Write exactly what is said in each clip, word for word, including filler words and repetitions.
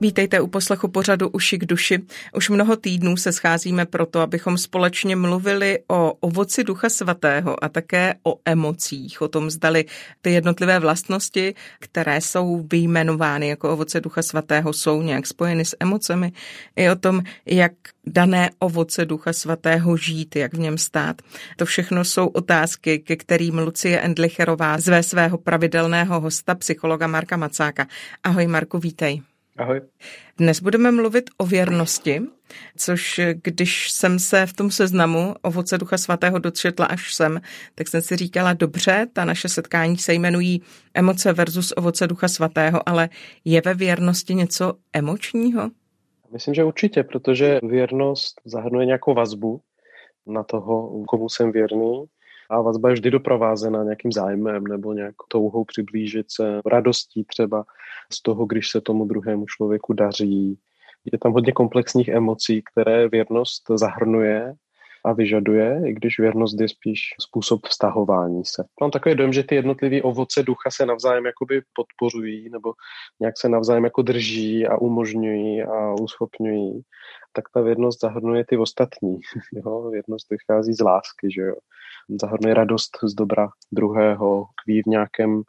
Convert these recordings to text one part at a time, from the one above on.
Vítejte u poslechu pořadu Uši k duši. Už mnoho týdnů se scházíme proto, abychom společně mluvili o ovoci Ducha svatého a také o emocích, o tom, zdali ty jednotlivé vlastnosti, které jsou vyjmenovány jako ovoce Ducha svatého, jsou nějak spojeny s emocemi, i o tom, jak dané ovoce Ducha svatého žít, jak v něm stát. To všechno jsou otázky, ke kterým Lucie Endlicherová zve svého pravidelného hosta, psychologa Marka Macáka. Ahoj Marku, vítej. Ahoj. Dnes budeme mluvit o věrnosti, což když jsem se v tom seznamu ovoce Ducha svatého dočetla až sem, tak jsem si říkala, dobře, ta naše setkání se jmenují Emoce versus ovoce Ducha svatého, ale je ve věrnosti něco emočního? Myslím, že určitě, protože věrnost zahrnuje nějakou vazbu na toho, komu jsem věrný. A vazba je vždy doprovázena nějakým zájmem nebo nějakou touhou přiblížit se, radostí třeba z toho, když se tomu druhému člověku daří. Je tam hodně komplexních emocí, které věrnost zahrnuje a vyžaduje, i když věrnost je spíš způsob vztahování se. Mám takový dojem, že ty jednotlivé ovoce ducha se navzájem jakoby podporují nebo nějak se navzájem jako drží a umožňují a uschopňují. Tak ta věrnost zahrnuje ty ostatní. Jo? Věrnost vychází z lásky, že jo. Zahrnuje radost z dobra druhého, tkví v nějakém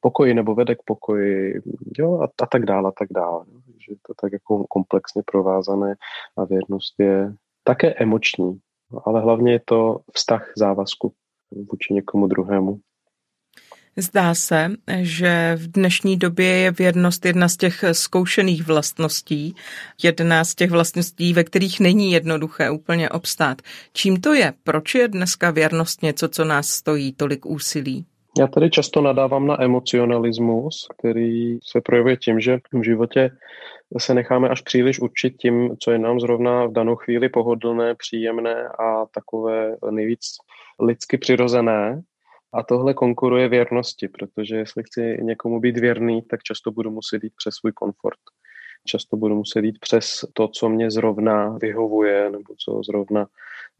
pokoji nebo vede k pokoji, jo, a, a tak dále, a tak dále. Že to tak jako komplexně provázané a věrnost je také emoční, ale hlavně je to vztah závazku vůči někomu druhému. Zdá se, že v dnešní době je věrnost jedna z těch zkoušených vlastností, jedna z těch vlastností, ve kterých není jednoduché úplně obstát. Čím to je? Proč je dneska věrnost něco, co nás stojí tolik úsilí? Já tady často nadávám na emocionalismus, který se projevuje tím, že v životě se necháme až příliš určit tím, co je nám zrovna v danou chvíli pohodlné, příjemné a takové nejvíc lidsky přirozené. A tohle konkuruje věrnosti, protože jestli chci někomu být věrný, tak často budu muset jít přes svůj komfort. Často budu muset jít přes to, co mě zrovna vyhovuje, nebo co zrovna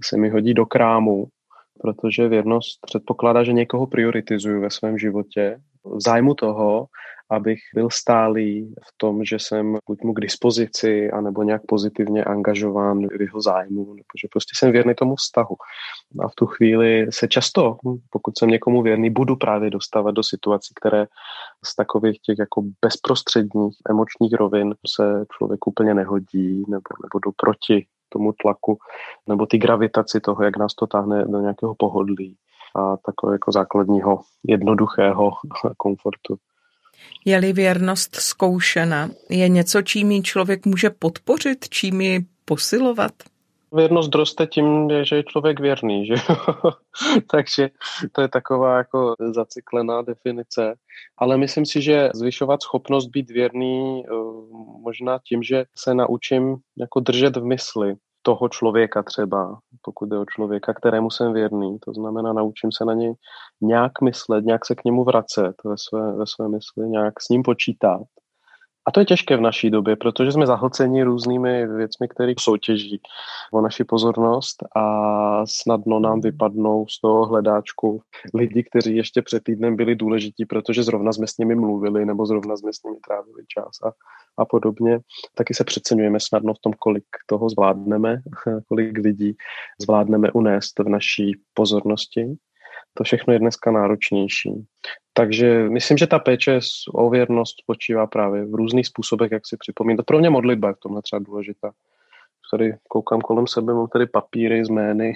se mi hodí do krámu, protože věrnost předpokládá, že někoho prioritizuju ve svém životě v zájmu toho, abych byl stálý v tom, že jsem buď mu k dispozici, anebo nějak pozitivně angažován v jeho zájmu, nebo že prostě jsem věrný tomu vztahu. A v tu chvíli se často, pokud jsem někomu věrný, budu právě dostávat do situací, které z takových těch jako bezprostředních emočních rovin se člověk úplně nehodí, nebo, nebo jdou proti tomu tlaku, nebo ty gravitaci toho, jak nás to táhne do nějakého pohodlí a takového jako základního, jednoduchého komfortu. Je-li věrnost zkoušena, je něco, čím ji člověk může podpořit, čím ji posilovat? Věrnost roste tím, že je člověk věrný, že takže to je taková jako zaciklená definice. Ale myslím si, že zvyšovat schopnost být věrný možná tím, že se naučím jako držet v mysli toho člověka třeba, pokud je o člověka, kterému jsem věrný. To znamená, naučím se na něj nějak myslet, nějak se k němu vracet ve své, ve své mysli, nějak s ním počítat. A to je těžké v naší době, protože jsme zahlceni různými věcmi, které soutěží o naši pozornost a snadno nám vypadnou z toho hledáčku lidi, kteří ještě před týdnem byli důležití, protože zrovna jsme s nimi mluvili nebo zrovna jsme s nimi trávili čas a, a podobně. Taky se přeceňujeme snadno v tom, kolik toho zvládneme, kolik lidí zvládneme unést v naší pozornosti. To všechno je dneska náročnější. Takže myslím, že ta péče o věrnost spočívá právě v různých způsobech, jak si připomínat. Pro mě modlitba je v tomhle třeba důležitá. Tady koukám kolem sebe, mám tady papíry, jmény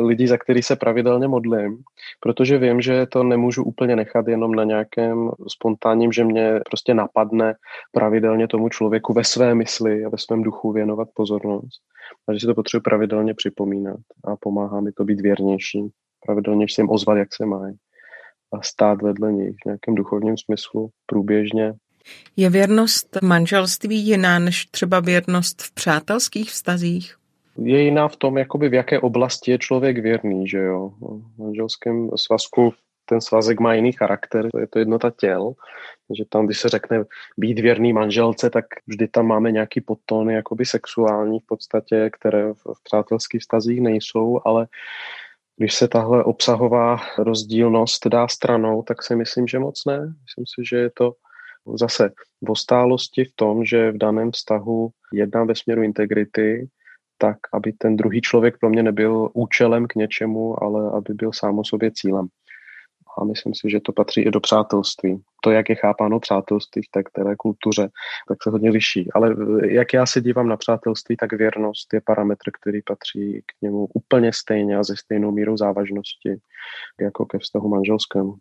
lidí, za který se pravidelně modlím, protože vím, že to nemůžu úplně nechat jenom na nějakém spontánním, že mě prostě napadne pravidelně tomu člověku ve své mysli a ve svém duchu věnovat pozornost. Takže si to potřebuji pravidelně připomínat a pomáhá mi to být věrnější. Pravidelně se jim ozvat, jak se mají a stát vedle nich v nějakém duchovním smyslu průběžně. Je věrnost manželství jiná než třeba věrnost v přátelských vztazích? Je jiná v tom, jakoby v jaké oblasti je člověk věrný, že jo. V manželském svazku ten svazek má jiný charakter, je to jednota těl, že tam, když se řekne být věrný manželce, tak vždy tam máme nějaký podtóny jakoby sexuální v podstatě, které v přátelských vztazích nejsou, ale když se tahle obsahová rozdílnost dá stranou, tak si myslím, že moc ne. Myslím si, že je to zase v ostálosti v tom, že v daném vztahu jednám ve směru integrity, tak, aby ten druhý člověk pro mě nebyl účelem k něčemu, ale aby byl sám o sobě cílem. A myslím si, že to patří i do přátelství. To, jak je chápáno přátelství v té které kultuře, tak se hodně liší. Ale jak já se dívám na přátelství, tak věrnost je parametr, který patří k němu úplně stejně a ze stejnou mírou závažnosti jako ke vztahu manželskému.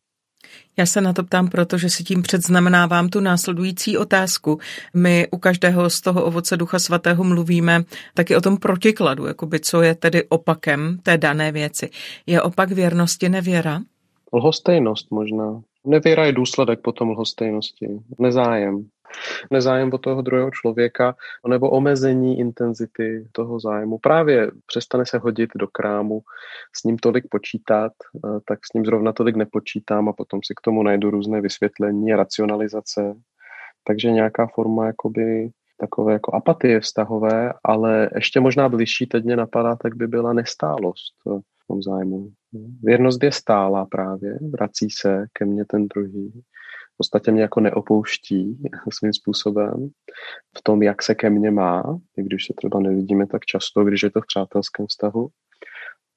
Já se na to ptám, protože si tím předznamenávám tu následující otázku. My u každého z toho ovoce Ducha svatého mluvíme taky o tom protikladu, jakoby co je tedy opakem té dané věci. Je opak věrnosti nevěra? Lhostejnost možná. Nevěra je důsledek potom lhostejnosti. Nezájem. Nezájem o toho druhého člověka nebo omezení intenzity toho zájmu. Právě přestane se hodit do krámu, s ním tolik počítat, tak s ním zrovna tolik nepočítám a potom si k tomu najdu různé vysvětlení, racionalizace. Takže nějaká forma jakoby takové jako apatie vztahové, ale ještě možná bližší, teď mě napadá, tak by byla nestálost v tom zájmu. Věrnost je stálá právě, vrací se ke mně ten druhý. V podstatě mě jako neopouští svým způsobem v tom, jak se ke mně má, i když se třeba nevidíme tak často, když je to v přátelském vztahu,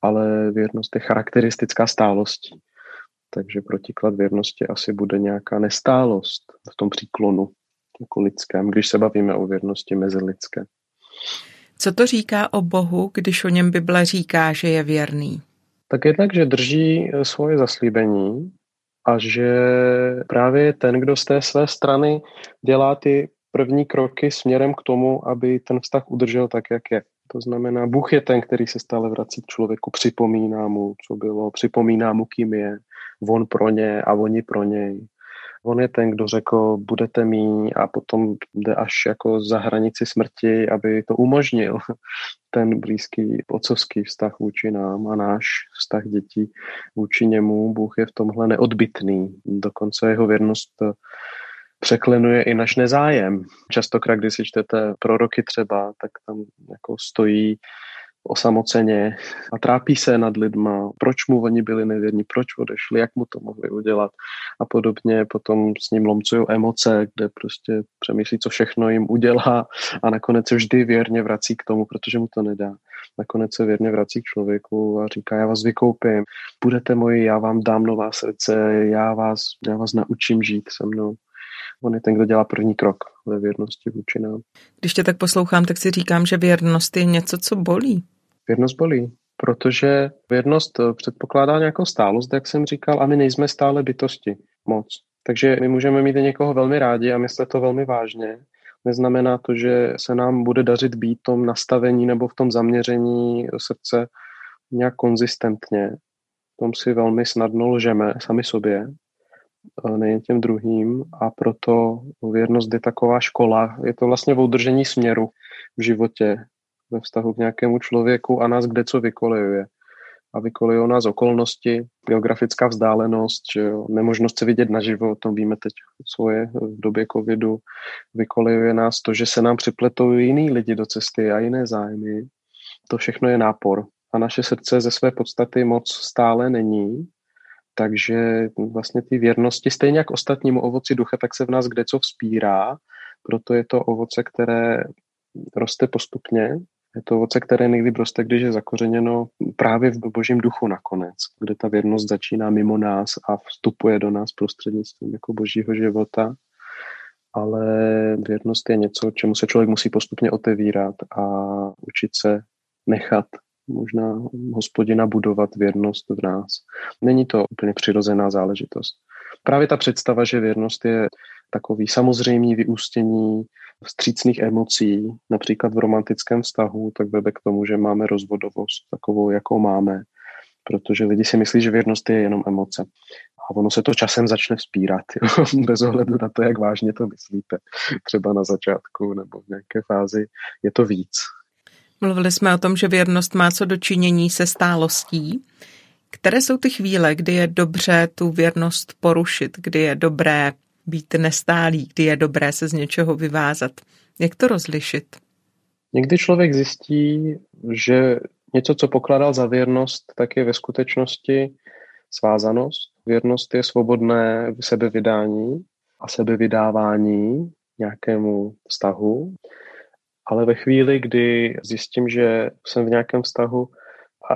ale věrnost je charakteristická stálostí. Takže protiklad věrnosti asi bude nějaká nestálost v tom příklonu jako lidském, když se bavíme o věrnosti mezilidské. Co to říká o Bohu, když o něm Bible říká, že je věrný? Tak jednak, že drží svoje zaslíbení a že právě ten, kdo z té své strany dělá ty první kroky směrem k tomu, aby ten vztah udržel tak, jak je. To znamená, Bůh je ten, který se stále vrací k člověku, připomíná mu, co bylo, připomíná mu, kým je, on pro ně a oni pro něj. On je ten, kdo řekl, budete mí a potom jde až jako za hranici smrti, aby to umožnil ten blízký otcovský vztah vůči nám a náš vztah dětí vůči němu. Bůh je v tomhle neodbytný, dokonce jeho věrnost překlenuje i náš nezájem. Častokrát, když si čtete proroky třeba, tak tam jako stojí osamoceně a trápí se nad lidma, proč mu oni byli nevěrní, proč odešli, jak mu to mohli udělat a podobně. Potom s ním lomcují emoce, kde prostě přemýšlí, co všechno jim udělá a nakonec se vždy věrně vrací k tomu, protože mu to nedá. Nakonec se věrně vrací k člověku a říká, já vás vykoupím, budete moji, já vám dám nová srdce, já vás, já vás naučím žít se mnou. On je ten, kdo dělá první krok ve věrnosti vůči nám. Když tě tak poslouchám, tak si říkám, že věrnost je něco, co bolí. Věrnost bolí, protože věrnost předpokládá nějakou stálost, jak jsem říkal, a my nejsme stále bytosti moc. Takže my můžeme mít někoho velmi rádi a myslet to velmi vážně. Neznamená to, že se nám bude dařit být v tom nastavení nebo v tom zaměření srdce nějak konzistentně. V tom si velmi snadno lžeme sami sobě, nejen těm druhým, a proto věrnost je taková škola. Je to vlastně o udržení směru v životě ve vztahu k nějakému člověku a nás kde co vykolejuje. A vykolejuje nás okolnosti, geografická vzdálenost, že jo, nemožnost se vidět naživo, o tom víme teď svoje v době covidu. Vykolejuje nás to, že se nám připletou jiný lidi do cesty a jiné zájmy. To všechno je nápor. A naše srdce ze své podstaty moc stále není. Takže vlastně ty věrnosti, stejně jak ostatnímu ovoci ducha, tak se v nás kdeco vzpírá, proto je to ovoce, které roste postupně, je to ovoce, které nejlíp roste, když je zakořeněno právě v božím duchu nakonec, kde ta věrnost začíná mimo nás a vstupuje do nás prostřednictvím jako božího života, ale věrnost je něco, čemu se člověk musí postupně otevírat a učit se nechat. Možná Hospodina budovat věrnost v nás. Není to úplně přirozená záležitost. Právě ta představa, že věrnost je takový samozřejmý vyústění vstřícných emocí, například v romantickém vztahu, tak vede k tomu, že máme rozvodovost takovou, jakou máme. Protože lidi si myslí, že věrnost je jenom emoce. A ono se to časem začne vzpírat, jo? Bez ohledu na to, jak vážně to myslíte. Třeba na začátku nebo v nějaké fázi je to víc. Mluvili jsme o tom, že věrnost má co do činění se stálostí. Které jsou ty chvíle, kdy je dobře tu věrnost porušit, kdy je dobré být nestálý, kdy je dobré se z něčeho vyvázat? Jak to rozlišit? Někdy člověk zjistí, že něco, co pokládal za věrnost, tak je ve skutečnosti svázanost. Věrnost je svobodné sebevydání a sebevydávání nějakému vztahu. Ale ve chvíli, kdy zjistím, že jsem v nějakém vztahu,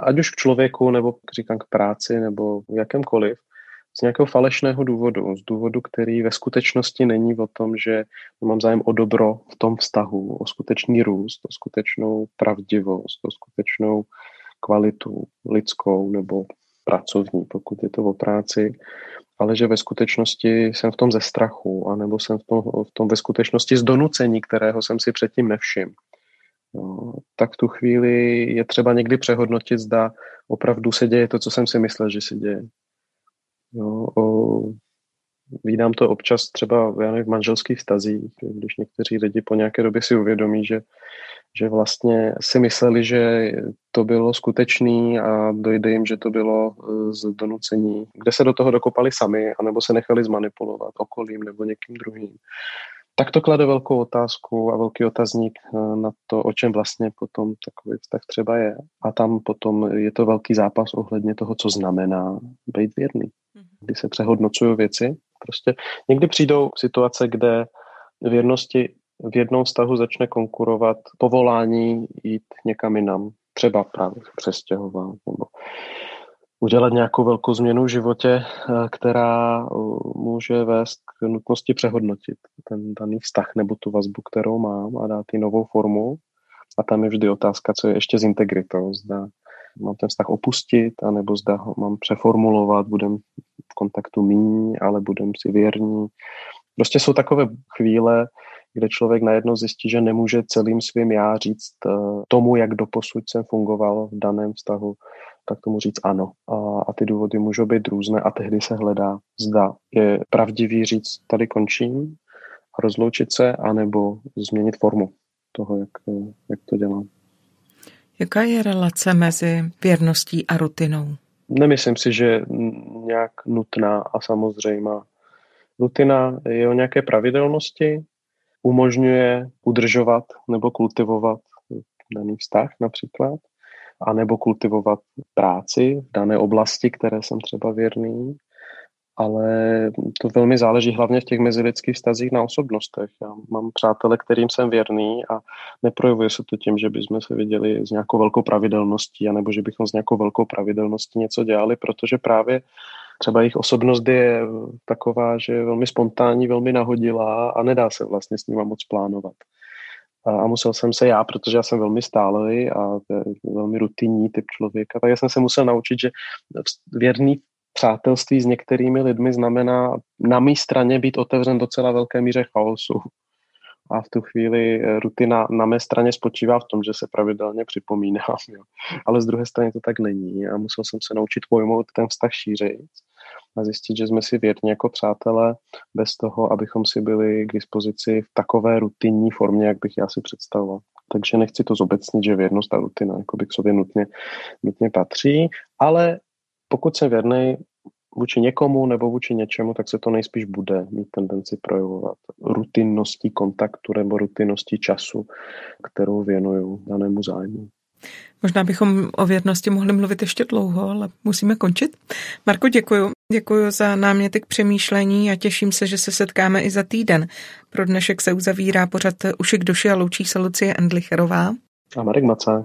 ať už k člověku, nebo říkám k práci, nebo jakémkoliv, z nějakého falešného důvodu, z důvodu, který ve skutečnosti není o tom, že mám zájem o dobro v tom vztahu, o skutečný růst, o skutečnou pravdivost, o skutečnou kvalitu lidskou nebo pracovní, pokud je to o práci, ale že ve skutečnosti jsem v tom ze strachu, anebo jsem v tom, v tom ve skutečnosti z donucení, kterého jsem si předtím nevšiml. No, tak v tu chvíli je třeba někdy přehodnotit, zda opravdu se děje to, co jsem si myslel, že se děje. No, o, vídám to občas třeba já nevím, v manželských vztazích, když někteří lidi po nějaké době si uvědomí, že, že vlastně si mysleli, že to bylo skutečný a dojde jim, že to bylo z donucení, kde se do toho dokopali sami, anebo se nechali zmanipulovat okolím nebo někým druhým. Tak to klade velkou otázku a velký otazník na to, o čem vlastně potom takový vztah třeba je. A tam potom je to velký zápas ohledně toho, co znamená být věrný. Kdy se přehodnocují věci. Prostě někdy přijdou situace, kde věrnosti v jednom vztahu začne konkurovat povolání jít někam jinam. Třeba právě přestěhovat nebo udělat nějakou velkou změnu v životě, která může vést k nutnosti přehodnotit ten daný vztah nebo tu vazbu, kterou mám a dát jí novou formu. A tam je vždy otázka, co je ještě s integritou. Zda mám ten vztah opustit, anebo zda ho mám přeformulovat, budem v kontaktu míň, ale budem si věrní. Prostě jsou takové chvíle, kde člověk najednou zjistí, že nemůže celým svým já říct tomu, jak doposud jsem fungoval v daném vztahu, tak tomu říct ano. A, a ty důvody můžou být různé a tehdy se hledá, zda je pravdivý říct, tady končím a rozloučit se, anebo změnit formu toho, jak, jak to dělám. Jaká je relace mezi věrností a rutinou? Nemyslím si, že nějak nutná a samozřejmá. Rutina je o nějaké pravidelnosti, umožňuje udržovat nebo kultivovat daný vztah například, anebo kultivovat práci v dané oblasti, které jsem třeba věrný, ale to velmi záleží hlavně v těch mezilidských vztazích na osobnostech. Já mám přátele, kterým jsem věrný a neprojevuje se to tím, že bychom se viděli s nějakou velkou pravidelností, anebo že bychom s nějakou velkou pravidelností něco dělali, protože právě třeba jejich osobnost je taková, že je velmi spontánní, velmi nahodilá a nedá se vlastně s nima moc plánovat. A musel jsem se já, protože já jsem velmi stálej a velmi rutinní typ člověka, tak já jsem se musel naučit, že věrný přátelství s některými lidmi znamená na mý straně být otevřen docela velké míře chaosu. A v tu chvíli rutina na mé straně spočívá v tom, že se pravidelně připomínám. Jo. Ale z druhé strany to tak není a musel jsem se naučit pojmout ten vztah šířeji a zjistit, že jsme si věrní jako přátelé bez toho, abychom si byli k dispozici v takové rutinní formě, jak bych já si představoval. Takže nechci to zobecnit, že věrnost a rutina jako by k sobě nutně, nutně patří, ale pokud jsem věrnej vůči někomu nebo vůči něčemu, tak se to nejspíš bude mít tendenci projevovat rutinností kontaktu nebo rutinností času, kterou věnuju danému zájmu. Možná bychom o věrnosti mohli mluvit ještě dlouho, ale musíme končit. Marku, děkuju. Děkuju za náměty k přemýšlení a těším se, že se setkáme i za týden. Pro dnešek se uzavírá pořad Uši k duši a loučí se Lucie Endlicherová a Marek Macák.